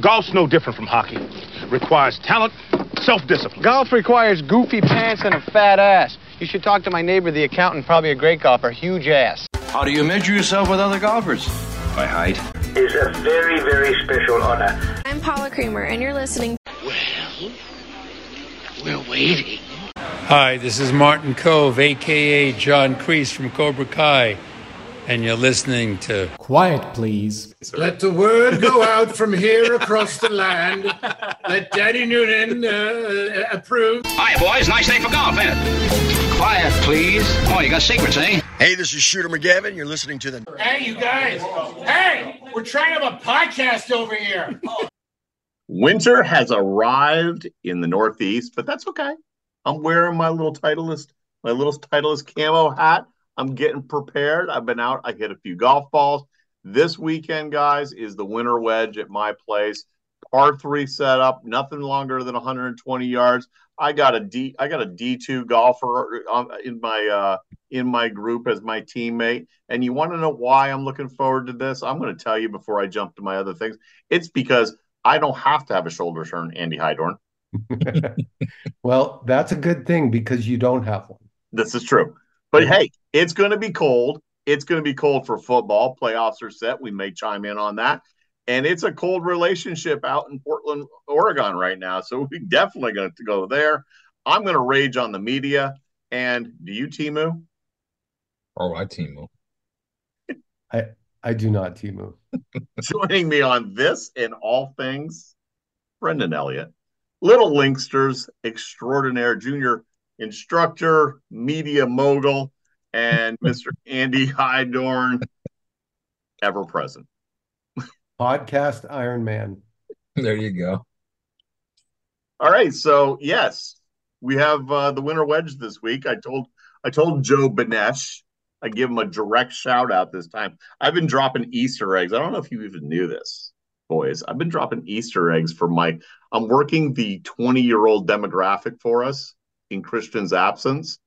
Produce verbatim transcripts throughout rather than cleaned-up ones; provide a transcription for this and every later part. Golf's no different from hockey. Requires talent, self-discipline. Golf requires goofy pants and a fat ass. You should talk to my neighbor, the accountant, probably a great golfer, huge ass. How do you measure yourself with other golfers? By height. It's a very, very special honor. I'm Paula Creamer, and you're listening. Well, we're waiting. Hi, this is Martin Cove, a k a. John Kreese from Cobra Kai, and you're listening to... Quiet, please. Let the word go out from here across the land. Let Daddy Noonan uh, approve. Hi, boys. Nice day for golf, ain't it? Quiet, please. Oh, you got secrets, eh? Hey, this is Shooter McGavin. You're listening to the... Hey, you guys. Hey, we're trying to have a podcast over here. Winter has arrived in the Northeast, but that's okay. I'm wearing my little Titleist, my little Titleist camo hat. I'm getting prepared. I've been out. I hit a few golf balls. This weekend, guys, is the winter wedge at my place. Par three setup, nothing longer than one hundred twenty yards. I got a D. I got a D two golfer in my uh, in my group as my teammate. And you want to know why I'm looking forward to this? I'm going to tell you before I jump to my other things. It's because I don't have to have a shoulder turn, Andy Heidorn. Well, that's a good thing because you don't have one. This is true. But hey, it's going to be cold. It's going to be cold for football. Playoffs are set. We may chime in on that. And it's a cold relationship out in Portland, Oregon right now. So we're definitely going to go there. I'm going to rage on the media. And do you, Temu? Oh, I Temu. I, I do not, Temu. Joining me on this and all things, Brendan Elliott. Little Linksters, extraordinaire junior instructor, media mogul, and Mister Andy Heidorn, ever present. Podcast Iron Man. There you go. All right. So, yes, we have uh, the winter wedge this week. I told I told Joe Banesh, I give him a direct shout out this time. I've been dropping Easter eggs. I don't know if you even knew this. Boys, I've been dropping Easter eggs for my, I'm working the twenty-year-old demographic for us in Christian's absence.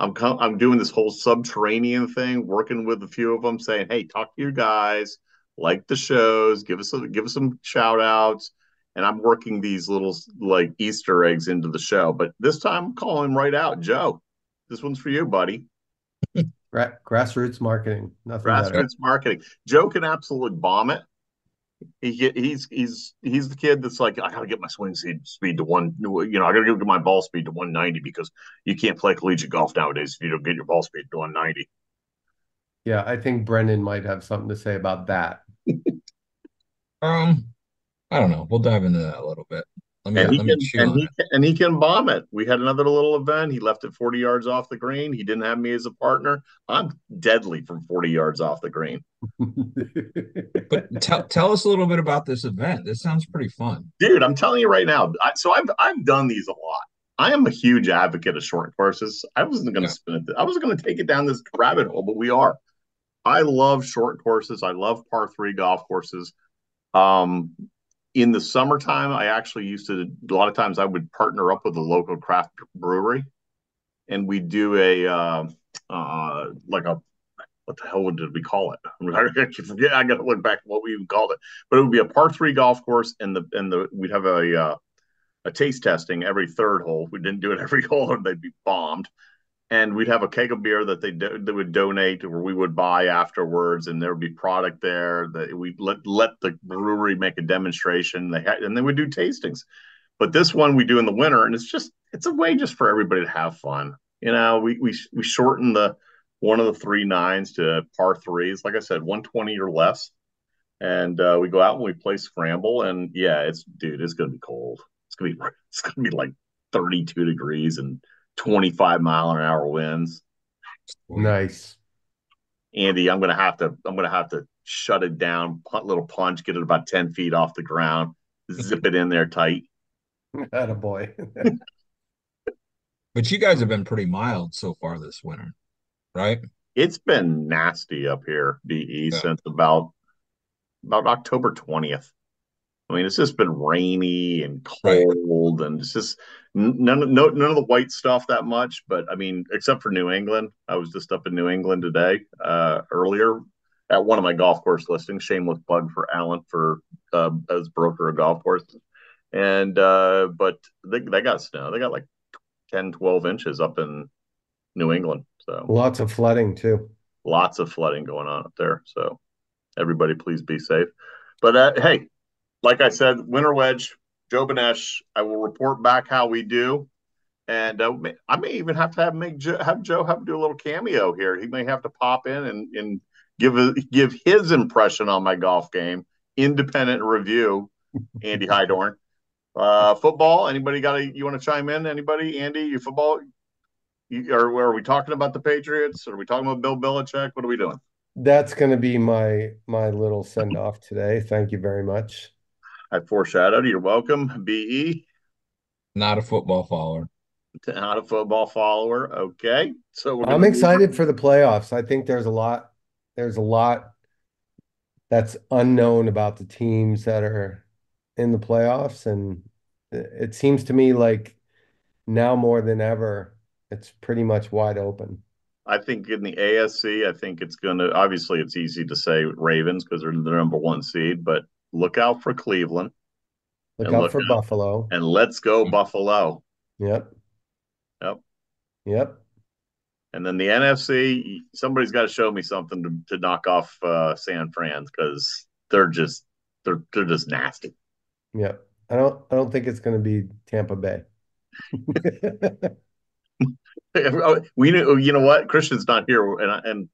I'm com- I'm doing this whole subterranean thing, working with a few of them, saying, hey, talk to your guys, like the shows, give us a, give us some shout-outs, and I'm working these little, like, Easter eggs into the show. But this time, I'm calling him right out. Joe, this one's for you, buddy. Gra- grassroots marketing. Nothing grassroots better. Marketing. Joe can absolutely bomb it. He get, he's he's he's the kid that's like, I gotta get my swing speed to one, you know, I gotta get my ball speed to one ninety because you can't play collegiate golf nowadays if you don't get your ball speed to one ninety. Yeah, I think Brendan might have something to say about that. um, I don't know. We'll dive into that a little bit. Let me and he, let me can, and, he can, and he can bomb it. We had another little event. He left it forty yards off the green. He didn't have me as a partner. I'm deadly from forty yards off the green. But tell tell us a little bit about this event. This sounds pretty fun, dude. I'm telling you right now. I, so I've I've done these a lot. I am a huge advocate of short courses. I wasn't going to yeah. spin it. I was going to take it down this rabbit hole, but we are. I love short courses. I love par three golf courses. Um. In the summertime, I actually used to, a lot of times I would partner up with a local craft brewery and we do a, uh, uh, like a, what the hell did we call it? I mean, I actually forget, I got to look back at what we even called it, but it would be a par three golf course and the, and the, we'd have a, uh, a taste testing every third hole. We didn't do it every hole and they'd be bombed. And we'd have a keg of beer that they do, they would donate or we would buy afterwards. And there would be product there that we'd let, let the brewery make a demonstration. They had, and they would do tastings. But this one we do in the winter. And it's just, it's a way just for everybody to have fun. You know, we we we shorten the one of the three nines to par threes. Like I said, one twenty or less. And uh, we go out and we play scramble. And yeah, it's, dude, it's going to be cold. It's going to be, it's going to be like thirty-two degrees and twenty-five mile an hour winds. Nice. Andy, I'm gonna have to I'm gonna have to shut it down, punt little punch, get it about ten feet off the ground, zip it in there tight. Attaboy. But you guys have been pretty mild so far this winter, right? It's been nasty up here, D E, yeah. since about about October twentieth. I mean, it's just been rainy and cold, right. and it's just none of no, none of the white stuff that much. But I mean, except for New England, I was just up in New England today uh, earlier, at one of my golf course listings. Shameless plug for Alan for uh, as broker of golf courses. And uh, but they they got snow. They got like ten, twelve inches up in New England. So lots of flooding too. Lots of flooding going on up there. So everybody, please be safe. But uh, hey, like I said, winter wedge, Joe Banesh. I will report back how we do. And uh, I may even have to have make Joe, have Joe have to do a little cameo here. He may have to pop in and, and give a, give his impression on my golf game. Independent review, Andy Heidorn. Uh, football. Anybody got a, you want to chime in? Anybody? Andy, you football? You, are, are we talking about the Patriots? Are we talking about Bill Belichick? What are we doing? That's going to be my my little send off today. Thank you very much. I foreshadowed. You're welcome. B E. Not a football follower. Not a football follower. Okay, so we're I'm excited be- for the playoffs. I think there's a lot. There's a lot that's unknown about the teams that are in the playoffs, and it seems to me like now more than ever, it's pretty much wide open. I think in the A F C, I think it's going to. Obviously, it's easy to say Ravens because they're the number one seed, but look out for Cleveland. Look out look for out. Buffalo. And let's go Buffalo. Yep. Yep. Yep. And then the N F C, somebody's got to show me something to, to knock off uh, San Fran because they're just they're they're just nasty. Yep. I don't I don't think it's going to be Tampa Bay. We knew, you know what? Christian's not here, and I, and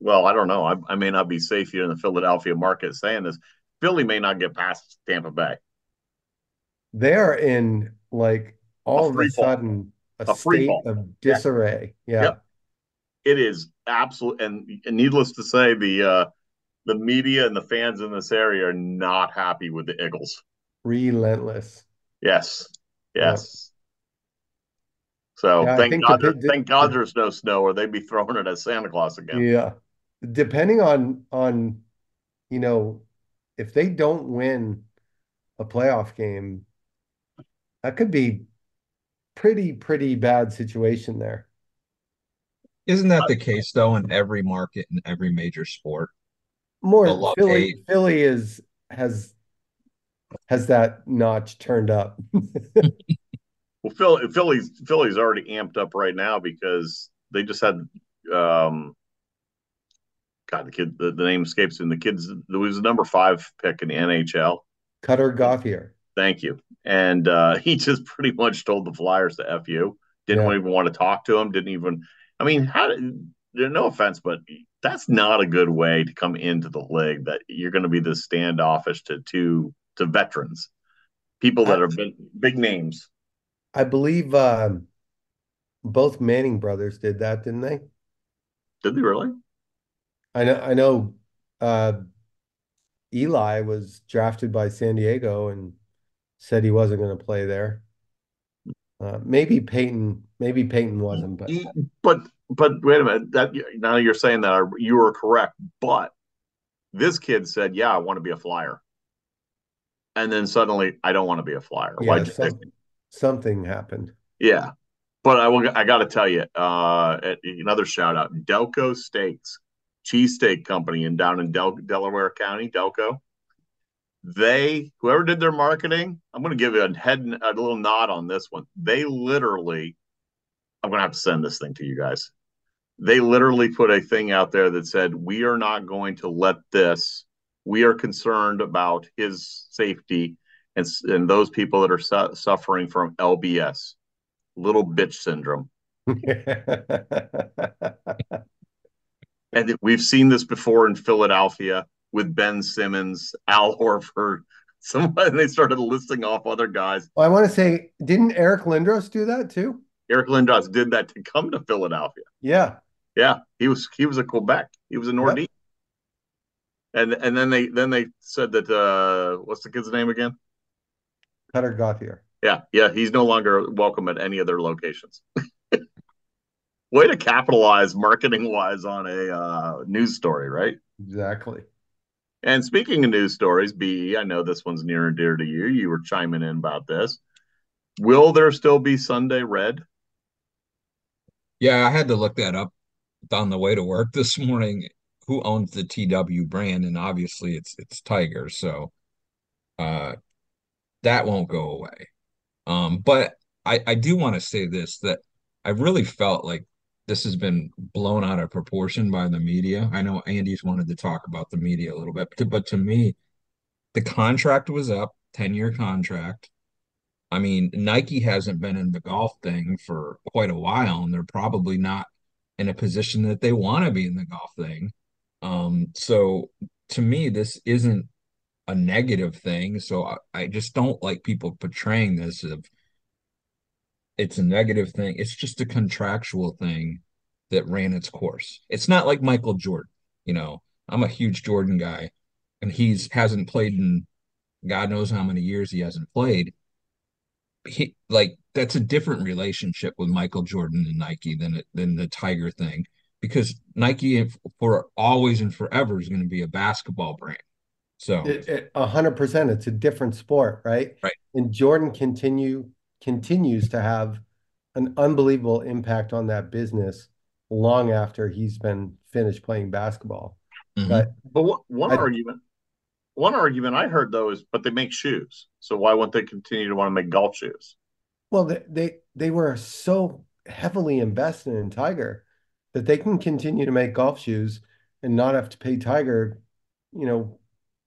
well, I don't know. I, I may not be safe here in the Philadelphia market saying this. Philly may not get past Tampa Bay. They're in like all a of a sudden. Ball. A, a state ball. Of disarray. Yeah. Yep. It is absolute. And, and needless to say, the uh, the media and the fans in this area are not happy with the Eagles. Relentless. Yes. Yes. Yep. So yeah, thank, God the, there, the, thank God there's no snow or they'd be throwing it at Santa Claus again. Yeah. Depending on, on, you know, if they don't win a playoff game, that could be pretty, pretty bad situation there. Isn't that the case, though, in every market, in every major sport? More Philly, Philly is has has that notch turned up. Well, Philly, Philly's Philly's already amped up right now because they just had, um, God, the kid, the, the name escapes him. The kid's there was the number five pick in the N H L. Cutter Gauthier. Thank you. And uh, he just pretty much told the Flyers to F you. Didn't yeah. even want to talk to him. Didn't even – I mean, how did, no offense, but that's not a good way to come into the league, that you're going to be this standoffish to, to to veterans, people that are big, big names. I believe uh, both Manning brothers did that, didn't they? Did they really? I know. I know uh, Eli was drafted by San Diego and – said he wasn't going to play there. Uh, maybe Peyton, maybe Peyton wasn't. But but but wait a minute. That now you're saying that I, you were correct. But this kid said, "Yeah, I want to be a Flyer," and then suddenly, I don't want to be a Flyer. Yeah, Why'd you some, something happened. Yeah, but I will. I got to tell you, uh, another shout out: Delco Steaks, cheesesteak company, and down in Del- Delaware County, Delco. They, whoever did their marketing, I'm going to give you a head, a little nod on this one. They literally, I'm going to have to send this thing to you guys. They literally put a thing out there that said, we are not going to let this, we are concerned about his safety and, and those people that are su- suffering from L B S, little bitch syndrome. And we've seen this before in Philadelphia. With Ben Simmons, Al Horford, somebody, they started listing off other guys. Well, I want to say, didn't Eric Lindros do that too? Eric Lindros did that to come to Philadelphia. Yeah, yeah, he was he was a Quebec, he was a Nordique, yep. and and then they then they said that uh, what's the kid's name again? Cutter Gauthier. Yeah, yeah, he's no longer welcome at any of their locations. Way to capitalize marketing wise on a uh, news story, right? Exactly. And speaking of news stories, B E, I know this one's near and dear to you. You were chiming in about this. Will there still be Sunday red? Yeah, I had to look that up on the way to work this morning. who owns the T W brand, and obviously it's it's Tiger, so uh, that won't go away. Um, but I, I do want to say this, that I really felt like this has been blown out of proportion by the media. I know Andy's wanted to talk about the media a little bit, but to, but to me, the contract was up, ten-year contract. I mean, Nike hasn't been in the golf thing for quite a while, and they're probably not in a position that they want to be in the golf thing. Um, so to me, this isn't a negative thing. So I, I just don't like people portraying this as it's a negative thing. It's just a contractual thing that ran its course. It's not like Michael Jordan. You know, I'm a huge Jordan guy, and he's hasn't played in God knows how many years he hasn't played. He, like, that's a different relationship with Michael Jordan and Nike than it, than the Tiger thing, because Nike for always and forever is going to be a basketball brand. So a hundred percent, it's a different sport, right? Right. And Jordan continue continues to have an unbelievable impact on that business long after he's been finished playing basketball. Mm-hmm. But but one, one I, argument. One argument I heard, though, is, but they make shoes, so why won't they continue to want to make golf shoes? Well, they, they, they were so heavily invested in Tiger that they can continue to make golf shoes and not have to pay Tiger, you know,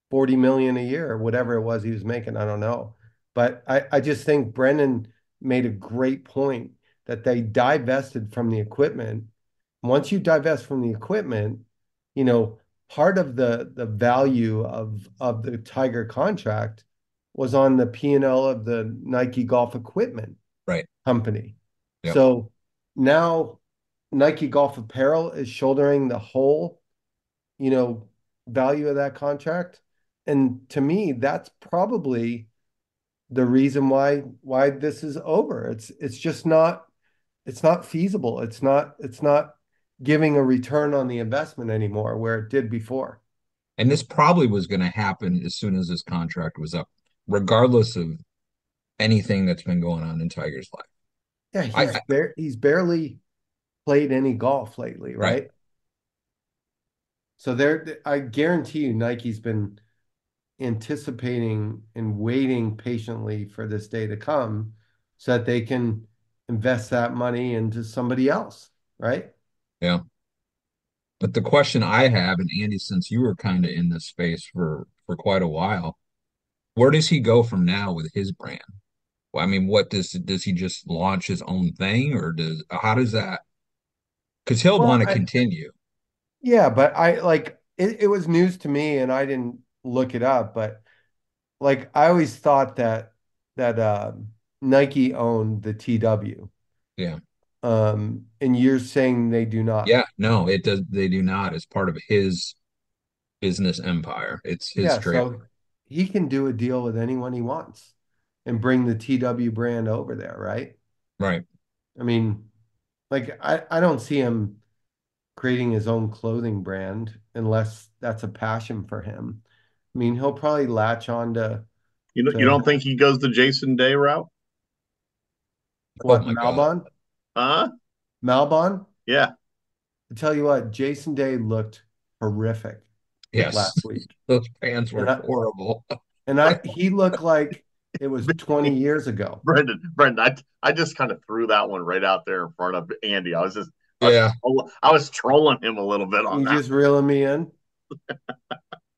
forty million dollars a year or whatever it was he was making. I don't know. But I, I just think Brendan made a great point that they divested from the equipment. Once you divest from the equipment, you know, part of the, the value of, of the Tiger contract was on the P and L of the Nike Golf Equipment right. company. Yep. So now Nike Golf Apparel is shouldering the whole, you know, value of that contract. And to me, that's probably the reason why why this is over. It's it's just not it's not feasible. It's not it's not giving a return on the investment anymore where it did before. And this probably was going to happen as soon as this contract was up, regardless of anything that's been going on in Tiger's life. Yeah, he's, I, bar- he's barely played any golf lately, right? right? So there, I guarantee you Nike's been anticipating and waiting patiently for this day to come so that they can invest that money into somebody else, right? Yeah. But the question I have, and Andy, since you were kind of in this space for, for quite a while, where does he go from now with his brand? Well, I mean, what does, does he just launch his own thing, or does, how does that, because he'll well, want to continue. Yeah. But I like, it, it was news to me and I didn't look it up, but like, I always thought that, that uh, Nike owned the T W. Yeah. Um, and you're saying they do not. Yeah, no, it does. They do not. It's part of his business empire. It's his yeah, trailer. So he can do a deal with anyone he wants and bring the T W brand over there, right? Right. I mean, like, I, I don't see him creating his own clothing brand unless that's a passion for him. I mean, he'll probably latch on to. You know, to, you don't think he goes the Jason Day route? What, oh Malbon? God. Huh? Malbon? Yeah. I tell you what, Jason Day looked horrific yes. last week. Those pants were and I, horrible. And I he looked like it was twenty years ago. Brendan, Brendan, I I just kind of threw that one right out there in front of Andy. I was just I yeah. was, I was trolling him a little bit on you that. You just reeling me in.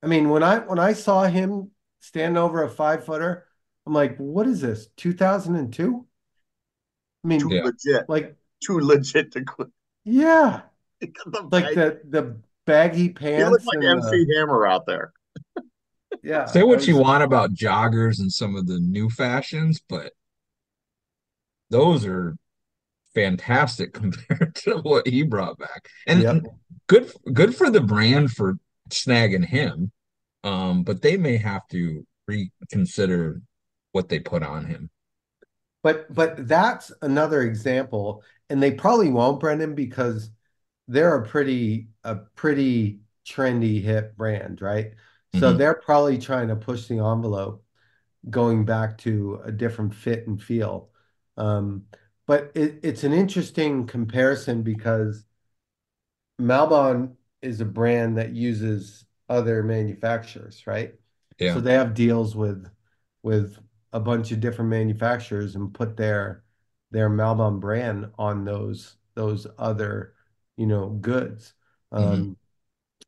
I mean, when I when I saw him stand over a five footer, I'm like, what is this? two thousand two? I mean, too yeah. legit, like too legit to quit. Yeah, the like the, the baggy pants. He looked like M C the... Hammer out there. Yeah. Say what you want about joggers and some of the new fashions, but those are fantastic compared to what he brought back. And yep. good, good for the brand for snagging him. Um, but they may have to reconsider what they put on him. But but that's another example, and they probably won't, Brendan, because they're a pretty a pretty trendy hip brand, right? Mm-hmm. So they're probably trying to push the envelope, going back to a different fit and feel. Um, but it, it's an interesting comparison because Malbon is a brand that uses other manufacturers, right? Yeah. So they have deals with with a bunch of different manufacturers and put their their Malbon brand on those those other, you know, goods. Um, mm-hmm.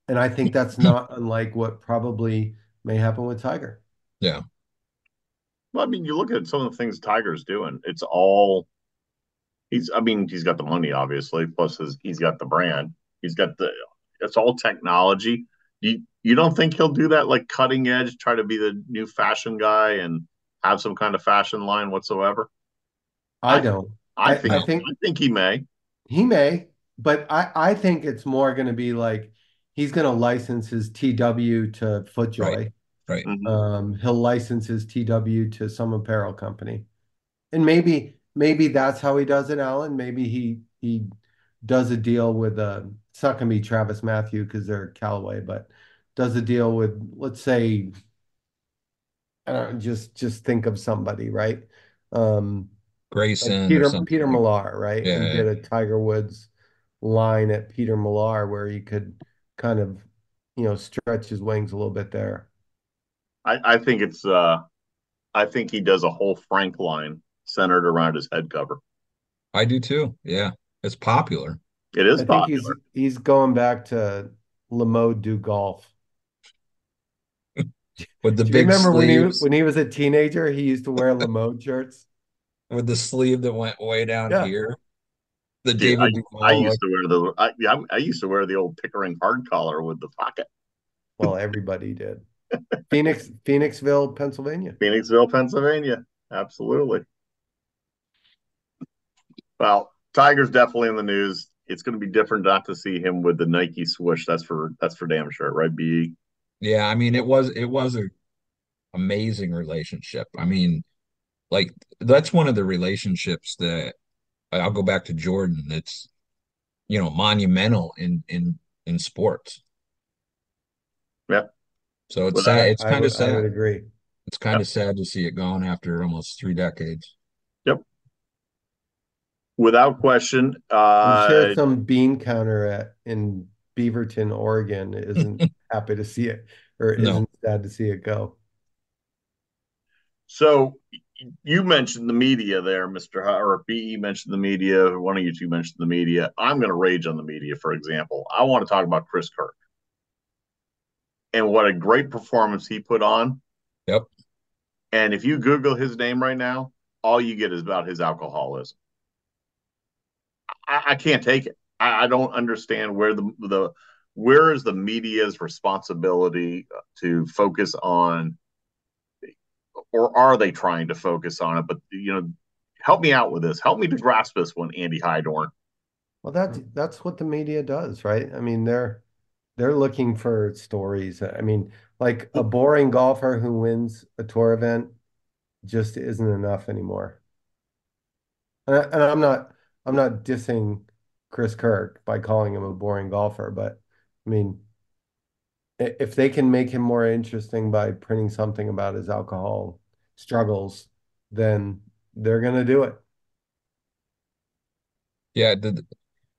And I think that's not unlike what probably may happen with Tiger. Yeah. Well, I mean, you look at some of the things Tiger's doing. It's all he's. I mean, he's got the money, obviously. Plus, his, he's got the brand. He's got the. It's all technology. You you don't think he'll do that? Like cutting edge, try to be the new fashion guy and have some kind of fashion line whatsoever. I don't. I, I, think, I think. I think he may. He may, but I I think it's more going to be like he's going to license his T W to FootJoy. Right. Right. Um, he'll license his T W to some apparel company, and maybe maybe that's how he does it, Alan. Maybe he he does a deal with a. It's not going to be Travis Matthew because they're Callaway, but does a deal with, let's say, I don't know, just just think of somebody, right? Um, Grayson, like Peter Peter Millar, right? Yeah. He did a Tiger Woods line at Peter Millar where he could kind of, you know, stretch his wings a little bit there. I, I think it's uh, I think he does a whole Frank line centered around his head cover. I do too. Yeah, it's popular. It is I popular. Think he's, he's going back to Lamode do golf. With the do big you remember when he, when he was a teenager, he used to wear Lamode shirts with the sleeve that went way down yeah. here. The Dude, David I, I used to wear the I, I I used to wear the old Pickering hard collar with the pocket. Well, everybody did. Phoenix, Phoenixville, Pennsylvania. Phoenixville, Pennsylvania. Absolutely. Well, Tiger's definitely in the news. It's going to be different not to see him with the Nike swoosh. That's for that's for damn sure, right, B E? Yeah, I mean, it was it was an amazing relationship. I mean, like that's one of the relationships that I'll go back to Jordan. That's, you know, monumental in in in sports. Yeah. So it's well, sad. I, it's kind I, of sad. I would agree. It's kind yep. of sad to see it gone after almost three decades. Yep. Without question. Uh, I'm sure some bean counter at in Beaverton, Oregon, isn't happy to see it, or no. isn't sad to see it go. So you mentioned the media there, Mister H- or B E mentioned the media. One of you two mentioned the media. I'm going to rage on the media. For example, I want to talk about Chris Kirk. And what a great performance he put on. Yep. And if you Google his name right now, all you get is about his alcoholism. I, I can't take it. I, I don't understand where the, the where is the media's responsibility to focus on, or are they trying to focus on it? But, you know, help me out with this. Help me to grasp this one, Andy Heidorn. Well, that's, that's what the media does, right? I mean, they're... They're looking for stories. I mean, like a boring golfer who wins a tour event just isn't enough anymore. And, I, and I'm not, I'm not dissing Chris Kirk by calling him a boring golfer, but I mean, if they can make him more interesting by printing something about his alcohol struggles, then they're going to do it. Yeah, the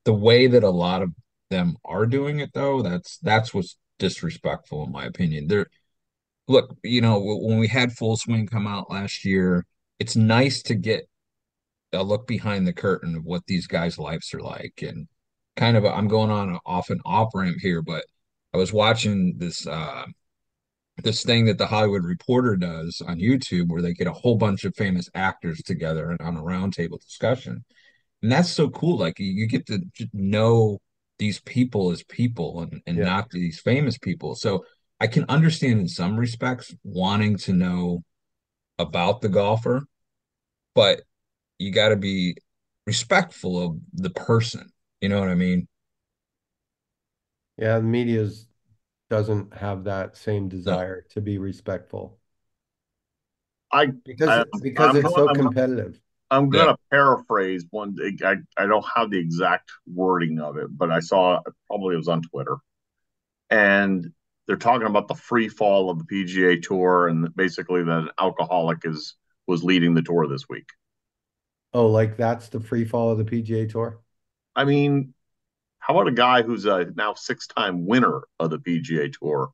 the way that a lot of them are doing it though, that's that's what's disrespectful in my opinion. They're look, you know, when we had Full Swing come out last year, it's nice to get a look behind the curtain of what these guys' lives are like, and kind of a, I'm going on a, off an off ramp here, but I was watching this uh this thing that the Hollywood Reporter does on YouTube where they get a whole bunch of famous actors together and on a roundtable discussion, and that's so cool. Like you get to know these people as people and, and yeah. not these famous people. So I can understand in some respects wanting to know about the golfer, but you got to be respectful of the person. You know what I mean? Yeah, the media doesn't have that same desire no. to be respectful. I Because, I, because I'm, it's I'm, so I'm, competitive. I'm going to yeah. paraphrase one. I, I don't have the exact wording of it, but I saw, probably it was on Twitter, and they're talking about the free fall of the P G A Tour, and basically that an alcoholic is was leading the tour this week. Oh, like that's the free fall of the P G A Tour? I mean, How about a guy who's a now six-time winner of the P G A Tour?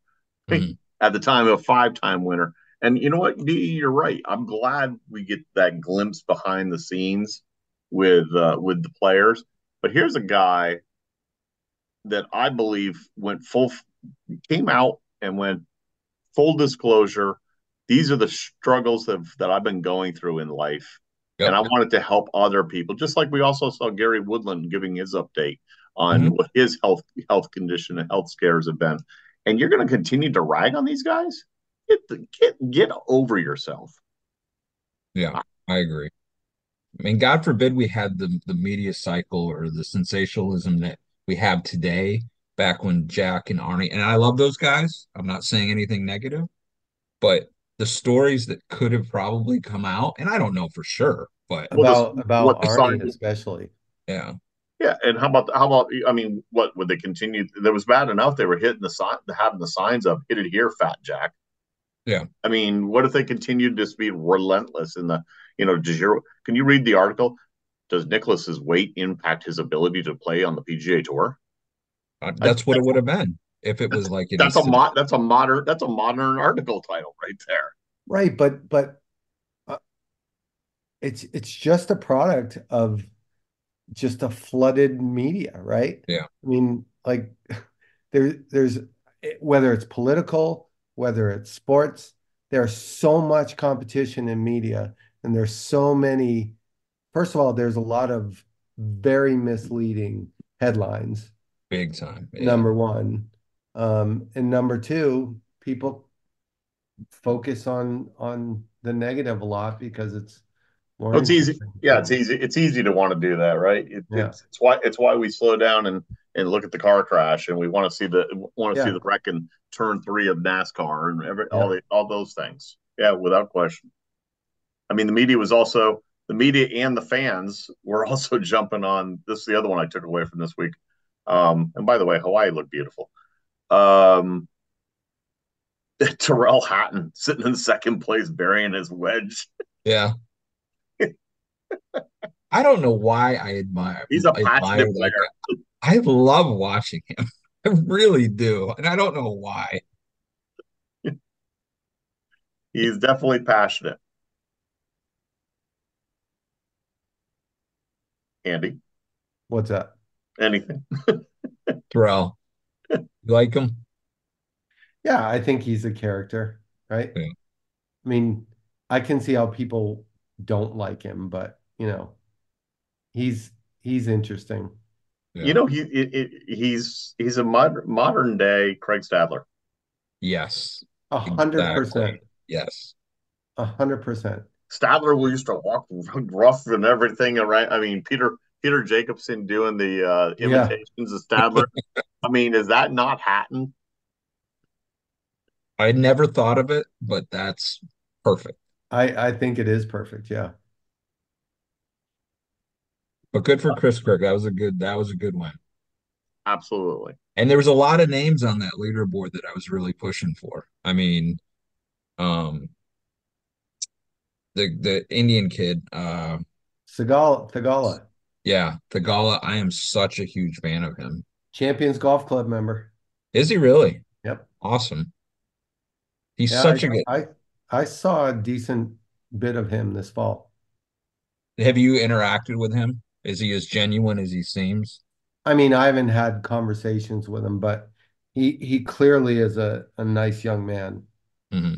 Mm-hmm. At the time, a five-time winner. And you know what, D E, you're right. I'm glad we get that glimpse behind the scenes with uh, with the players. But here's a guy that I believe went full, came out and went full disclosure. These are the struggles that, that I've been going through in life. Yep. And I wanted to help other people, just like we also saw Gary Woodland giving his update on mm-hmm. what his health health condition and health scares have been. And you're going to continue to rag on these guys? Get the, get get over yourself. Yeah, I agree. I mean, God forbid we had the, the media cycle or the sensationalism that we have today, back when Jack and Arnie, and I love those guys. I'm not saying anything negative, but the stories that could have probably come out, and I don't know for sure, but about, about Arnie especially. Yeah. Yeah, and how about how about I mean, what would they continue? There was bad enough they were hitting the sign, having the signs up, hit it here, Fat Jack. Yeah, I mean, what if they continued to be relentless in the, you know, does your, can you read the article? Does Nicklaus's weight impact his ability to play on the P G A Tour? Uh, that's I, what that's, it would have been if it was like it that's a mo- that's a modern that's a modern article title right there. Right, but but uh, it's it's just a product of. Just a flooded media, right? Yeah. I mean, like there, there's whether it's political, whether it's sports, there's so much competition in media, and there's so many. First of all, there's a lot of very misleading headlines. Big time. Yeah. Number one, um, and number two, people focus on on the negative a lot because it's. Well, it's easy. Yeah, it's easy. It's easy to want to do that, right? It, yeah. it's, it's why it's why we slow down and, and look at the car crash, and we want to see the want to yeah. see the wreck in turn three of NASCAR and every, yeah. all the, all those things. Yeah, without question. I mean, the media was also the media and the fans were also jumping on. This is the other one I took away from this week. Um, and by the way, Hawaii looked beautiful. Um, Terrell Hatton sitting in second place, burying his wedge. Yeah. I don't know why I admire. He's a passionate player. Like, I love watching him. I really do, and I don't know why. He's definitely passionate. Andy, what's that? Anything? Terrell, you like him? Yeah, I think he's a character, right? Yeah. I mean, I can see how people don't like him, but you know, he's he's interesting. Yeah. You know, he it, it, he's he's a mod- modern day Craig Stadler. Yes, a hundred percent. Yes, a hundred percent. Stadler will used to walk rough and everything, right? I mean, Peter Peter Jacobson doing the uh, imitations yeah. of Stadler. I mean, is that not Hatton? I never thought of it, but that's perfect. I, I think it is perfect, yeah. But good for Chris Kirk. That was a good that was a good one. Absolutely. And there was a lot of names on that leaderboard that I was really pushing for. I mean, um the the Indian kid, uh Sagala Theegala. Yeah, Theegala. I am such a huge fan of him. Champions Golf Club member. Is he really? Yep. Awesome. He's yeah, such I, a good I, I saw a decent bit of him this fall. Have you interacted with him? Is he as genuine as he seems? I mean, I haven't had conversations with him, but he, he clearly is a, a nice young man. Mm-hmm.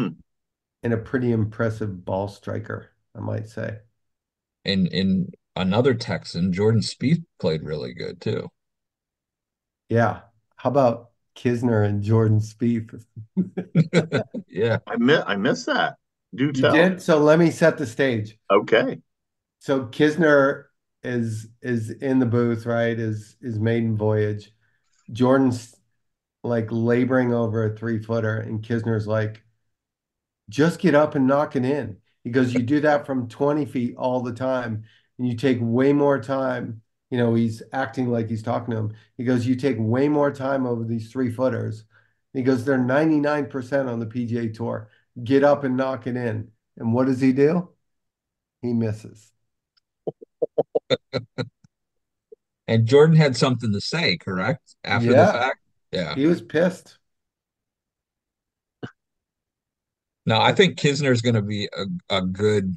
Hmm. And a pretty impressive ball striker, I might say. And in another Texan, Jordan Spieth played really good, too. Yeah. How about Kisner and Jordan Spieth? Yeah, I miss I miss that. Do tell. You did? So let me set the stage. Okay. So Kisner is is in the booth, right? Is his maiden voyage. Jordan's like laboring over a three footer, and Kisner's like, just get up and knock it in. He goes, you do that from twenty feet all the time, and you take way more time. You know, he's acting like he's talking to him. He goes, you take way more time over these three footers. And he goes, they're ninety-nine percent on the P G A Tour. Get up and knock it in. And what does he do? He misses. And Jordan had something to say, correct? After yeah. the fact? Yeah. He was pissed. No, I think Kisner's going to be a, a good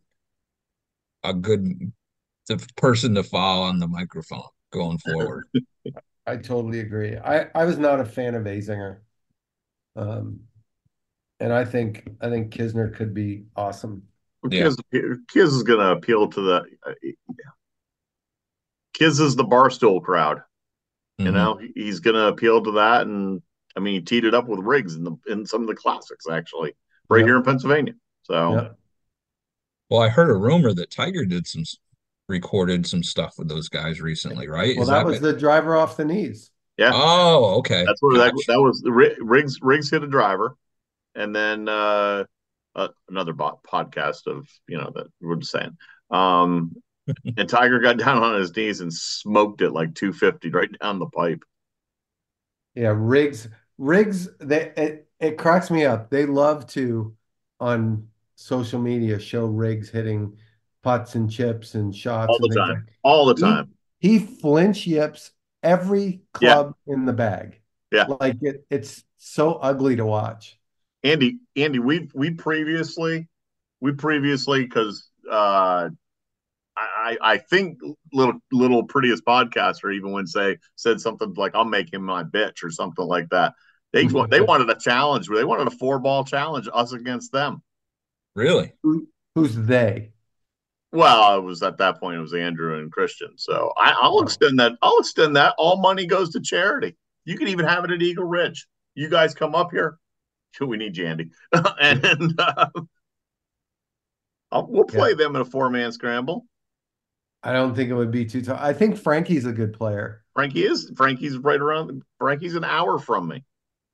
a good person to follow on the microphone going forward. I totally agree. I, I was not a fan of Azinger. Um, and I think I think Kisner could be awesome. Well, yeah. Kiz, Kiz is going to appeal to the uh, – yeah. Kiz is the Barstool crowd. Mm-hmm. You know, he's going to appeal to that. And, I mean, he teed it up with Riggs in, the, in some of the classics, actually, right yep. here in Pennsylvania. So, yep. Well, I heard a rumor that Tiger did some – recorded some stuff with those guys recently, right? Well, is that, that was been... the driver off the knees. Yeah. Oh, okay. That's what gotcha. that, that was. Riggs, Riggs hit a driver. And then uh, uh, another bot podcast of, you know, that we're just saying. Um And Tiger got down on his knees and smoked it like two fifty right down the pipe. Yeah, Riggs. Riggs, they, it, it cracks me up. They love to, on social media, show Riggs hitting putts and chips and shots. All the time. Like, All the time. He, he flinch yips every club yeah. in the bag. Yeah. Like, it, it's so ugly to watch. Andy, Andy, we we previously, we previously, because uh, I, I think little little prettiest podcaster even when say said something like I'll make him my bitch or something like that. They they wanted a challenge where they wanted a four ball challenge us against them. Really? Who, who's they? Well, it was at that point it was Andrew and Christian. So I, I'll extend that. I'll extend that. All money goes to charity. You can even have it at Eagle Ridge. You guys come up here. We need you, Andy. and uh, I'll, we'll play yeah. them in a four man scramble. I don't think it would be too tough. I think Frankie's a good player. Frankie is. Frankie's right around. Frankie's an hour from me.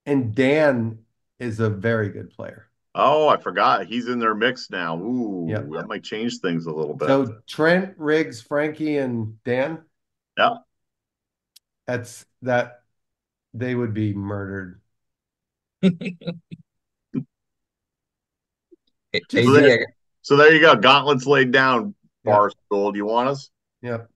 And Dan is a very good player. Oh, I forgot. He's in their mix now. Ooh, yep. That might change things a little bit. So Trent, Riggs, Frankie, and Dan. Yeah. That's that. They would be murdered. so, there, so there you go. Gauntlets laid down. Barstool. Yep. Do you want us? Yep.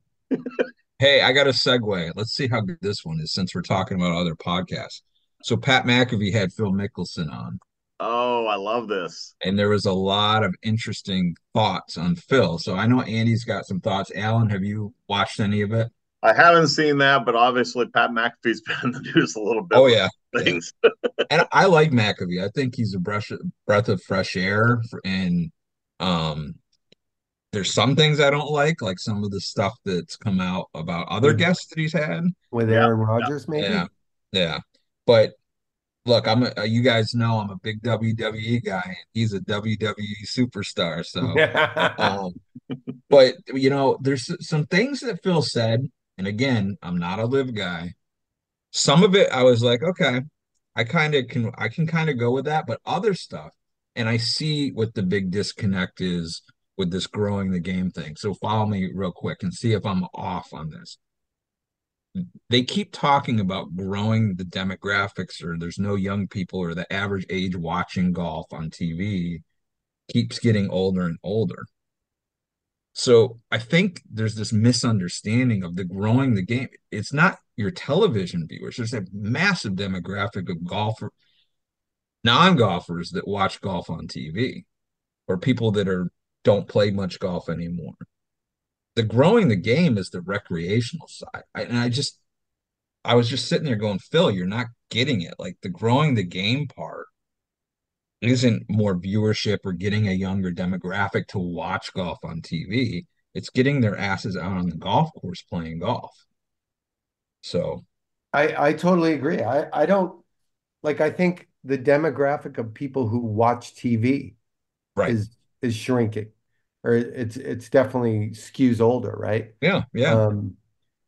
Hey, I got a segue. Let's see how good this one is since we're talking about other podcasts. So Pat McAfee had Phil Mickelson on. Oh, I love this. And there was a lot of interesting thoughts on Phil. So I know Andy's got some thoughts. Alan, have you watched any of it? I haven't seen that, but obviously Pat McAfee's been in the news a little bit. Oh, yeah. Things. Yeah. And I like McAfee. I think he's a breath of fresh air. For, and um, there's some things I don't like, like some of the stuff that's come out about other mm-hmm. guests that he's had. With yeah. Aaron Rodgers, yeah. maybe? Yeah. Yeah. But, look, I'm a, you guys know I'm a big W W E guy. And he's a W W E superstar. So, um, But, you know, there's some things that Phil said. And again, I'm not a live guy. Some of it I was like, okay, I kind of can I can kind of go with that, but other stuff. And I see what the big disconnect is with this growing the game thing. So follow me real quick and see if I'm off on this. They keep talking about growing the demographics, or there's no young people, or the average age watching golf on T V keeps getting older and older. So I think there's this misunderstanding of the growing the game. It's not your television viewers. There's a massive demographic of golfer, non-golfers that watch golf on T V, or people that are don't play much golf anymore. The growing the game is the recreational side. I, and I just, I was just sitting there going, Phil, you're not getting it. Like the growing the game part isn't more viewership or getting a younger demographic to watch golf on T V. It's getting their asses out on the golf course playing golf. So I, I totally agree. I, I don't like, I think the demographic of people who watch T V right. is, is shrinking, or it's, it's definitely skews older. Right. Yeah. Yeah. Um,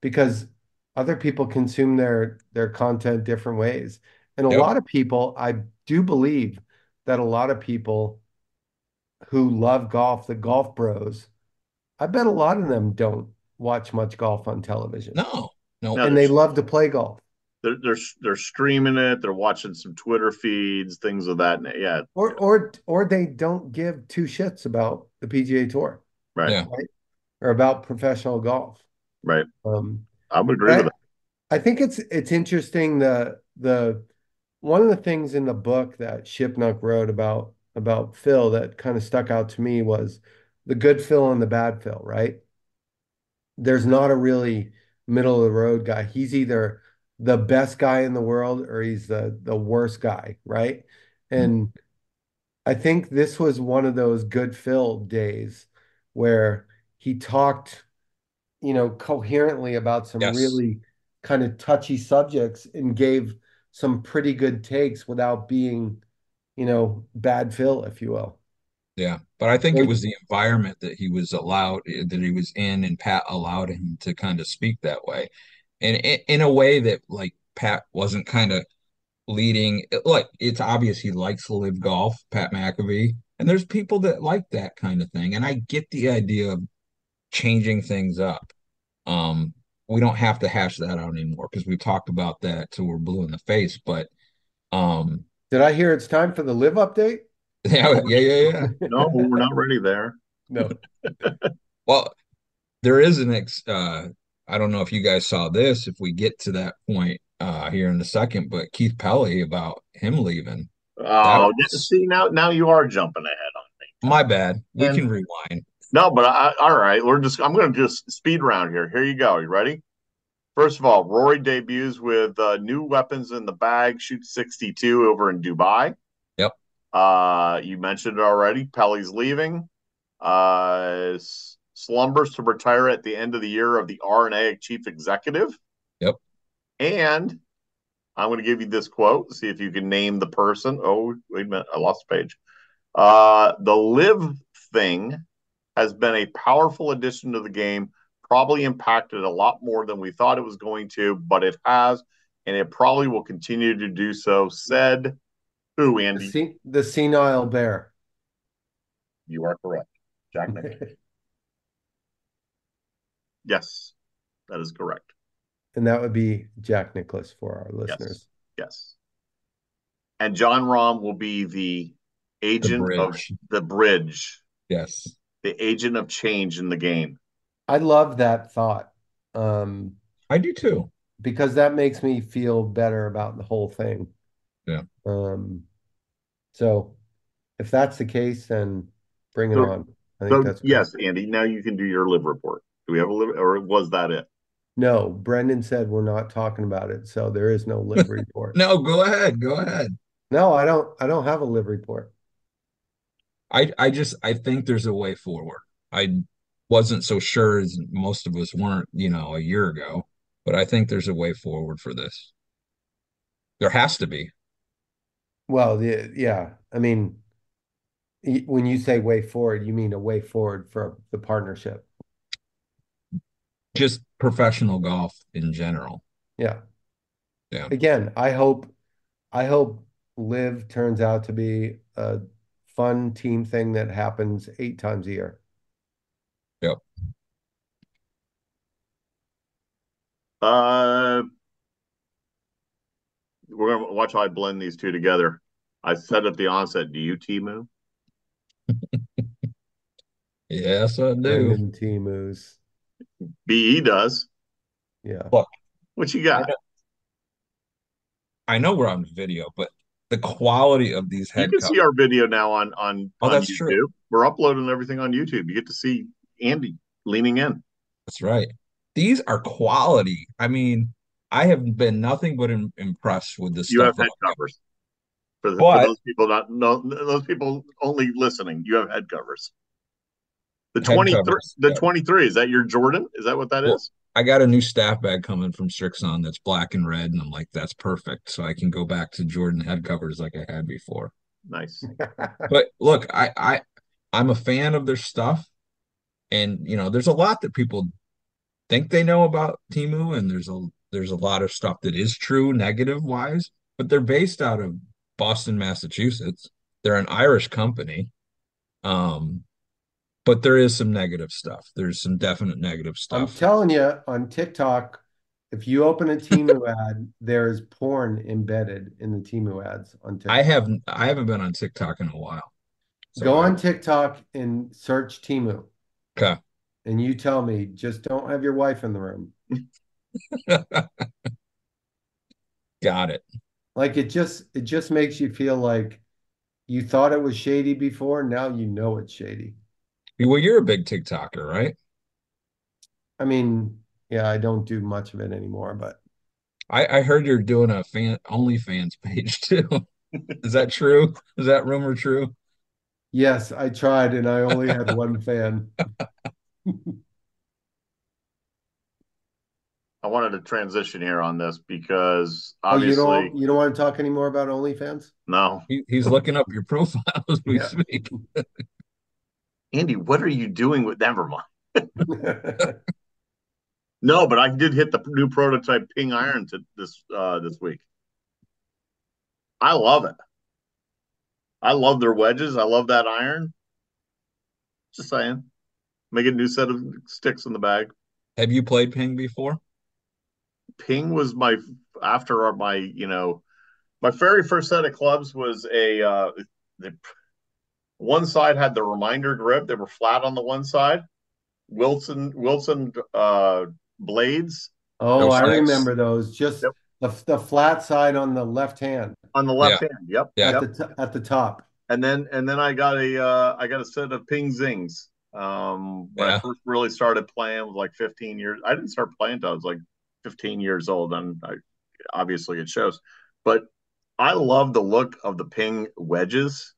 because other people consume their, their content different ways. And a yep. lot of people, I do believe that a lot of people who love golf, the golf bros, I bet a lot of them don't watch much golf on television. No, no. no and they love to play golf. They're, they're they're streaming it. They're watching some Twitter feeds, things of that. Yeah. Or or or they don't give two shits about the P G A Tour, right? Yeah. right? Or about professional golf, right? Um, I would agree I, with that. I think it's it's interesting the the one of the things in the book that Shipnuck wrote about about Phil that kind of stuck out to me was the good Phil and the bad Phil, right? There's not a really middle of the road guy. He's either the best guy in the world or he's the the worst guy, right? And I think this was one of those good Phil days where he talked, you know, coherently about some yes. really kind of touchy subjects and gave some pretty good takes without being, you know, bad Phil, if you will. Yeah, but I think it was the environment that he was allowed, that he was in, and Pat allowed him to kind of speak that way. And in a way that, like, Pat wasn't kind of leading. Like, it's obvious he likes to live golf, Pat McAfee. And there's people that like that kind of thing. And I get the idea of changing things up. Um, we don't have to hash that out anymore because we've talked about that till we're blue in the face. But um, did I hear it's time for the live update? Yeah, yeah, yeah, yeah. No, but we're not ready there. No. Well, there is an ex. Uh, I don't know if you guys saw this, if we get to that point uh, here in a second, but Keith Pelley about him leaving. Oh, was, see, now now you are jumping ahead on me. My bad. We and, can rewind. No, but I, all right. We're just. I'm going to just speed round here. Here you go. Are you ready? First of all, Rory debuts with uh, new weapons in the bag, shoots sixty-two over in Dubai. Yep. Uh, you mentioned it already. Pelley's leaving. Uh, slumbers to retire at the end of the year of the R and A chief executive. Yep. And I'm going to give you this quote. See if you can name the person. Oh, wait a minute. I lost the page. Uh, the live thing has been a powerful addition to the game. Probably impacted a lot more than we thought it was going to, but it has, and it probably will continue to do so. Said who, Andy? The, sen- the senile bear. You are correct. Jack Nicklaus. Yes, that is correct. And that would be Jack Nicklaus for our listeners. Yes. Yes. And John Rahm will be the agent the of the bridge. Yes. The agent of change in the game. I love that thought. Um, I do too. Because that makes me feel better about the whole thing. Yeah. Um, so if that's the case, then bring it so, on. I think so, that's yes, I'm Andy. Now you can do your live report. Do we have a live, or was that it? No, Brendan said we're not talking about it, so there is no live report. No, go ahead, go ahead. No, I don't. I don't have a live report. I I just I think there's a way forward. I wasn't so sure as most of us weren't, you know, a year ago, but I think there's a way forward for this. There has to be. Well, yeah. I mean, when you say way forward, you mean a way forward for the partnership. Just professional golf in general. Yeah. Yeah. Again, I hope, I hope Live turns out to be a fun team thing that happens eight times a year. Yep. Uh, we're gonna watch how I blend these two together. I said at the onset, do you Temu? Yes, I do. And Temu's. B E does. Yeah. Look, what you got? I know, I know we're on video, but the quality of these head. You can covers. See our video now on on, oh, on that's YouTube. True. We're uploading everything on YouTube. You get to see Andy leaning in. That's right. These are quality. I mean, I have been nothing but im- impressed with this. You stuff have head covers. For, the, but, for those people not no, those people only listening, you have head covers. The twenty three, the yeah. twenty three. Is that your Jordan? Is that what that well, is? I got a new staff bag coming from Strixon that's black and red, and I'm like, that's perfect. So I can go back to Jordan head covers like I had before. Nice. But look, I, I I'm a fan of their stuff. And, you know, there's a lot that people think they know about Temu, and there's a there's a lot of stuff that is true, negative-wise, but they're based out of Boston, Massachusetts. They're an Irish company, um, but there is some negative stuff. There's some definite negative stuff. I'm telling you, on TikTok, if you open a Temu ad, there's porn embedded in the Temu ads on TikTok. I haven't, I haven't been on TikTok in a while. So go on TikTok and search Temu. Okay. And you tell me, just don't have your wife in the room. Got it. Like, it just, it just makes you feel like you thought it was shady before. Now you know it's shady. Well, you're a big TikToker, right? I mean, yeah, I don't do much of it anymore, but I, I heard you're doing a fan OnlyFans page too. Is that true? Is that rumor true? Yes, I tried, and I only had one fan. I wanted to transition here on this because obviously oh, you don't you don't want to talk anymore about OnlyFans? No. He, he's looking up your profile as we yeah. speak. Andy, what are you doing with never mind? No, but I did hit the new prototype Ping iron to this uh, this week. I love it. I love their wedges. I love that iron. Just saying. Make a new set of sticks in the bag. Have you played Ping before? Ping was my after my you know my very first set of clubs was a uh, the one side had the reminder grip. They were flat on the one side. Wilson Wilson uh, blades. Oh, I remember those. Just yep. the the flat side on the left hand. On the left yeah. hand. Yep. Yeah. At, yep. The t at the top. And then and then I got a uh, I got a set of Ping Zings. Um, when yeah. I first really started playing was like fifteen years. I didn't start playing until I was like fifteen years old, and I, obviously it shows. But I love the look of the Ping wedges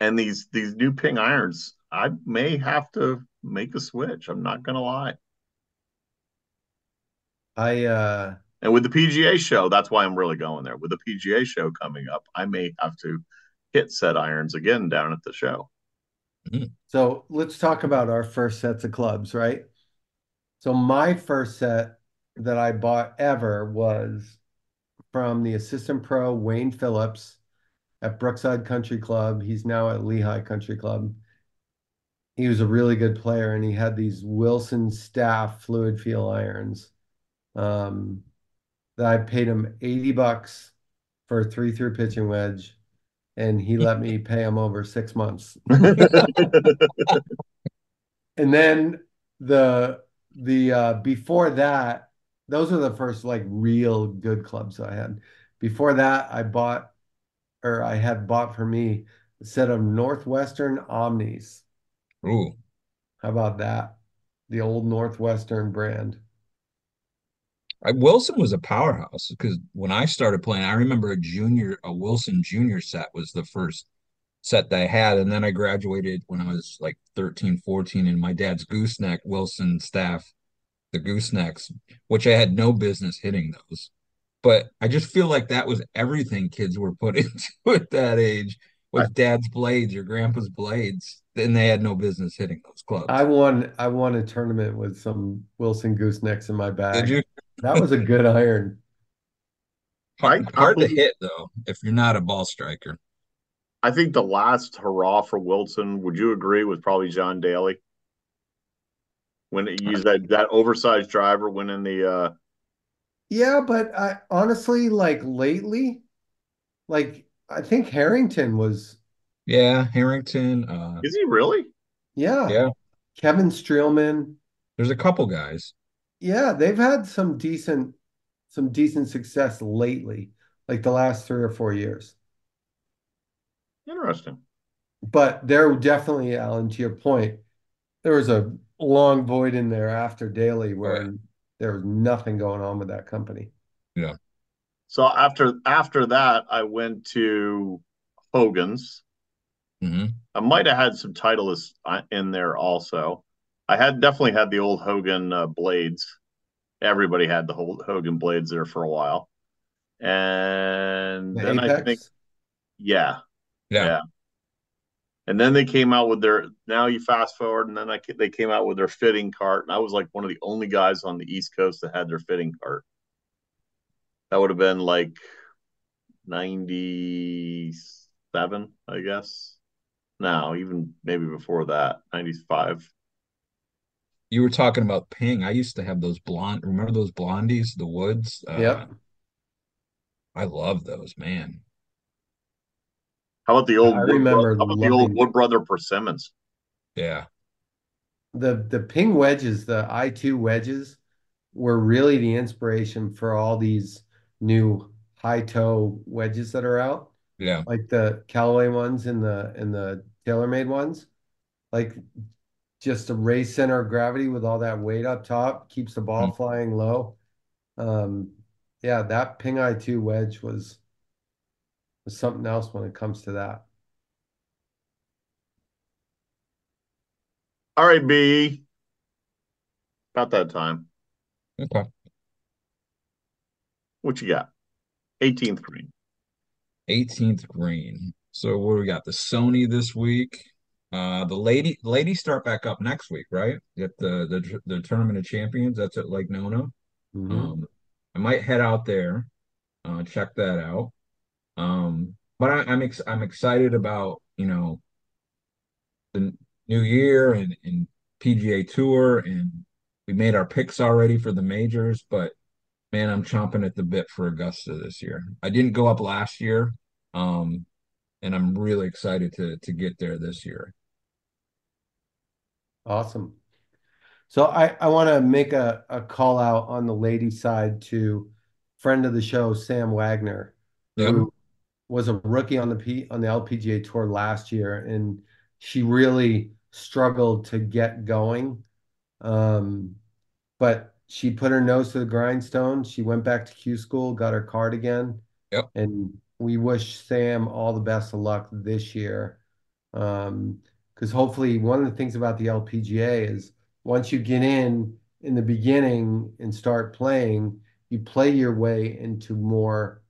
and these these new Ping irons. I may have to make a switch. I'm not gonna lie. I uh and with the P G A show, that's why I'm really going there. With the P G A show coming up, I may have to hit set irons again down at the show. So let's talk about our first sets of clubs, right? So my first set that I bought ever was from the assistant pro Wayne Phillips at Brookside Country Club. He's now at Lehigh Country Club. He was a really good player, and he had these Wilson Staff fluid feel irons um, that I paid him eighty bucks for a three-through pitching wedge, and he let me pay him over six months. And then the the uh, before that, those are the first like real good clubs I had. Before that, I bought, or I had bought for me a set of Northwestern Omnis. Ooh. How about that? The old Northwestern brand. I, Wilson was a powerhouse because when I started playing, I remember a junior, a Wilson junior set was the first set that I had. And then I graduated when I was like thirteen, fourteen, and my dad's gooseneck, Wilson Staff, the goosenecks, which I had no business hitting those. But I just feel like that was everything kids were put into at that age. With dad's blades or grandpa's blades, then they had no business hitting those clubs. I won. I won a tournament with some Wilson goosenecks in my bag. Did you? That was a good iron. Hard, hard to hit though, if you're not a ball striker. I think the last hurrah for Wilson, would you agree, was probably John Daly when it used that that oversized driver when in the. Uh... Yeah, but I honestly like lately, like. I think Harrington was. Yeah, Harrington. Uh, Is he really? Yeah. Yeah. Kevin Streelman. There's a couple guys. Yeah, they've had some decent, some decent success lately, like the last three or four years. Interesting. But there definitely, Alan, to your point, there was a long void in there after Daly where yeah. there was nothing going on with that company. Yeah. So after after that, I went to Hogan's. Mm-hmm. I might have had some Titleist in there also. I had definitely had the old Hogan uh, blades. Everybody had the whole Hogan blades there for a while, and the then Apex? I think, yeah, yeah, yeah. And then they came out with their. Now you fast forward, and then I, they came out with their fitting cart, and I was like one of the only guys on the East Coast that had their fitting cart. That would have been like ninety-seven, I guess. No, even maybe before that, ninety-five. You were talking about Ping. I used to have those blonde. Remember those blondies, the woods? Uh, yep. I love those, man. How about the old? I remember. How about the old Wood Brother persimmons? Yeah. The the Ping wedges, the I two wedges. were really the inspiration for all these new high toe wedges that are out. Yeah. Like the Callaway ones and the and the TaylorMade ones. Like just a race center of gravity with all that weight up top, keeps the ball mm-hmm. flying low. Um, yeah, that Ping I two wedge was, was something else when it comes to that. All right, B. About that time. Okay. What you got? eighteenth green. eighteenth green. So what do we got? The Sony this week. Uh, the lady, ladies start back up next week, right? At the the the Tournament of Champions. That's at Lake Nona. Mm-hmm. Um, I might head out there, uh, check that out. Um, but I, I'm ex- I'm excited about you know the new year and, and P G A Tour, and we made our picks already for the majors. But man, I'm chomping at the bit for Augusta this year. I didn't go up last year, um, and I'm really excited to to get there this year. Awesome. So I, I want to make a, a call out on the lady side to friend of the show, Sam Wagner, yep. who was a rookie on the P, on the L P G A Tour last year, and she really struggled to get going. Um, but she put her nose to the grindstone. She went back to Q School, got her card again. Yep. And we wish Sam all the best of luck this year. Um, because hopefully one of the things about the L P G A is once you get in in the beginning and start playing, you play your way into more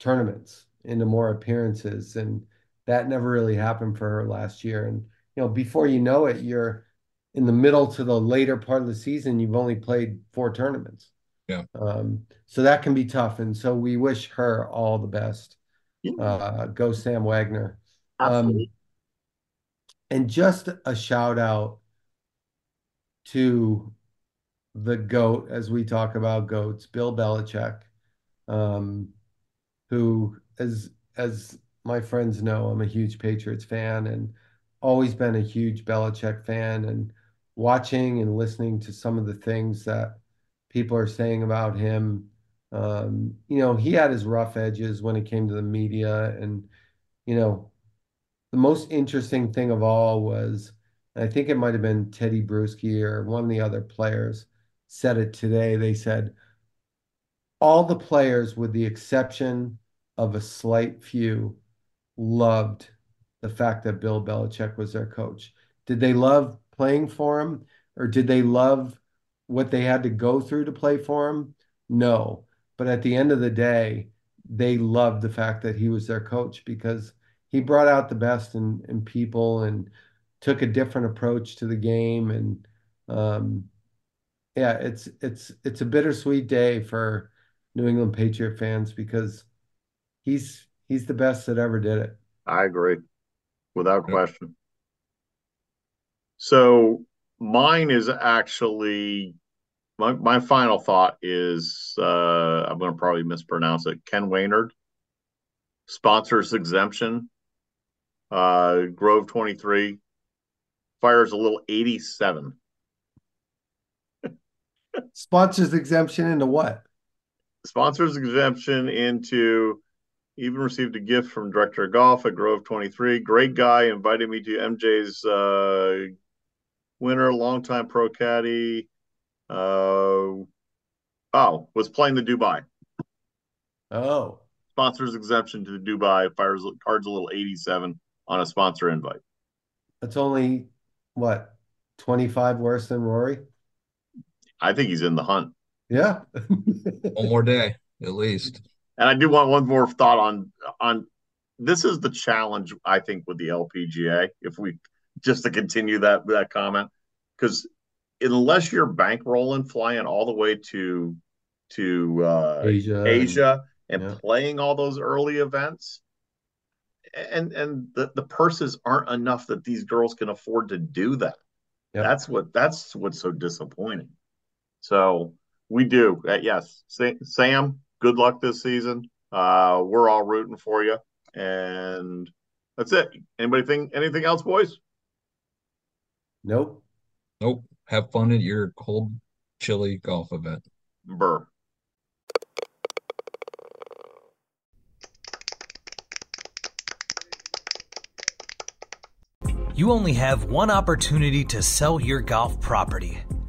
tournaments, into more appearances. And that never really happened for her last year. And, you know, before you know it, you're in the middle to the later part of the season, you've only played four tournaments. Yeah. Um, so that can be tough. And so we wish her all the best. Yeah. Uh, go Sam Wagner. Absolutely. Um, and just a shout out to the GOAT, as we talk about GOATs, Bill Belichick, um, who, as as my friends know, I'm a huge Patriots fan and always been a huge Belichick fan. And watching and listening to some of the things that people are saying about him, um, you know, he had his rough edges when it came to the media. And, you know, the most interesting thing of all was, I think it might have been Teddy Bruschi or one of the other players said it today. They said, all the players, with the exception of a slight few, loved the fact that Bill Belichick was their coach. Did they love playing for him, or did they love what they had to go through to play for him? No. But at the end of the day, they loved the fact that he was their coach, because he brought out the best in, in people and took a different approach to the game. And um, yeah, it's it's it's a bittersweet day for New England Patriot fans, because he's he's the best that ever did it. I agree, without question. So mine is actually my my final thought is uh, I'm going to probably mispronounce it. Ken Waynard, sponsors exemption, uh, Grove twenty-three. Fires a little eighty-seven. Sponsors exemption into what? Sponsors exemption into, even received a gift from director of golf at Grove twenty-three. Great guy, invited me to M J's uh, winner, longtime pro caddy. Uh, oh, was playing the Dubai. Oh. Sponsors exemption to the Dubai. Fires cards a little eighty-seven on a sponsor invite. That's only... what, twenty-five worse than Rory? I think he's in the hunt. Yeah. One more day, at least. And I do want one more thought on on this is the challenge, I think, with the L P G A, if we just to continue that that comment. Because unless you're bankrolling, flying all the way to to uh, Asia, Asia and, and yeah. playing all those early events. And and the, the purses aren't enough that these girls can afford to do that. Yep. That's what that's what's so disappointing. So we do. Uh, yes, Sam, good luck this season. Uh, we're all rooting for you. And that's it. Anybody think anything else, boys? Nope. Nope. Have fun at your cold chili golf event. Burr. You only have one opportunity to sell your golf property.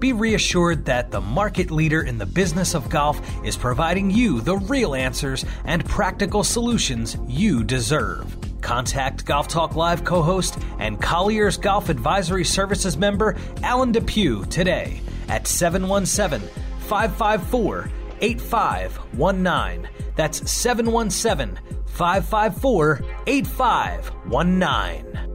be reassured that the market leader in the business of golf is providing you the real answers and practical solutions you deserve. Contact Golf Talk Live co-host and Colliers Golf Advisory Services member Alan Depew today at seven one seven, five five four, eight five one nine. That's seven one seven, five five four, eight five one nine.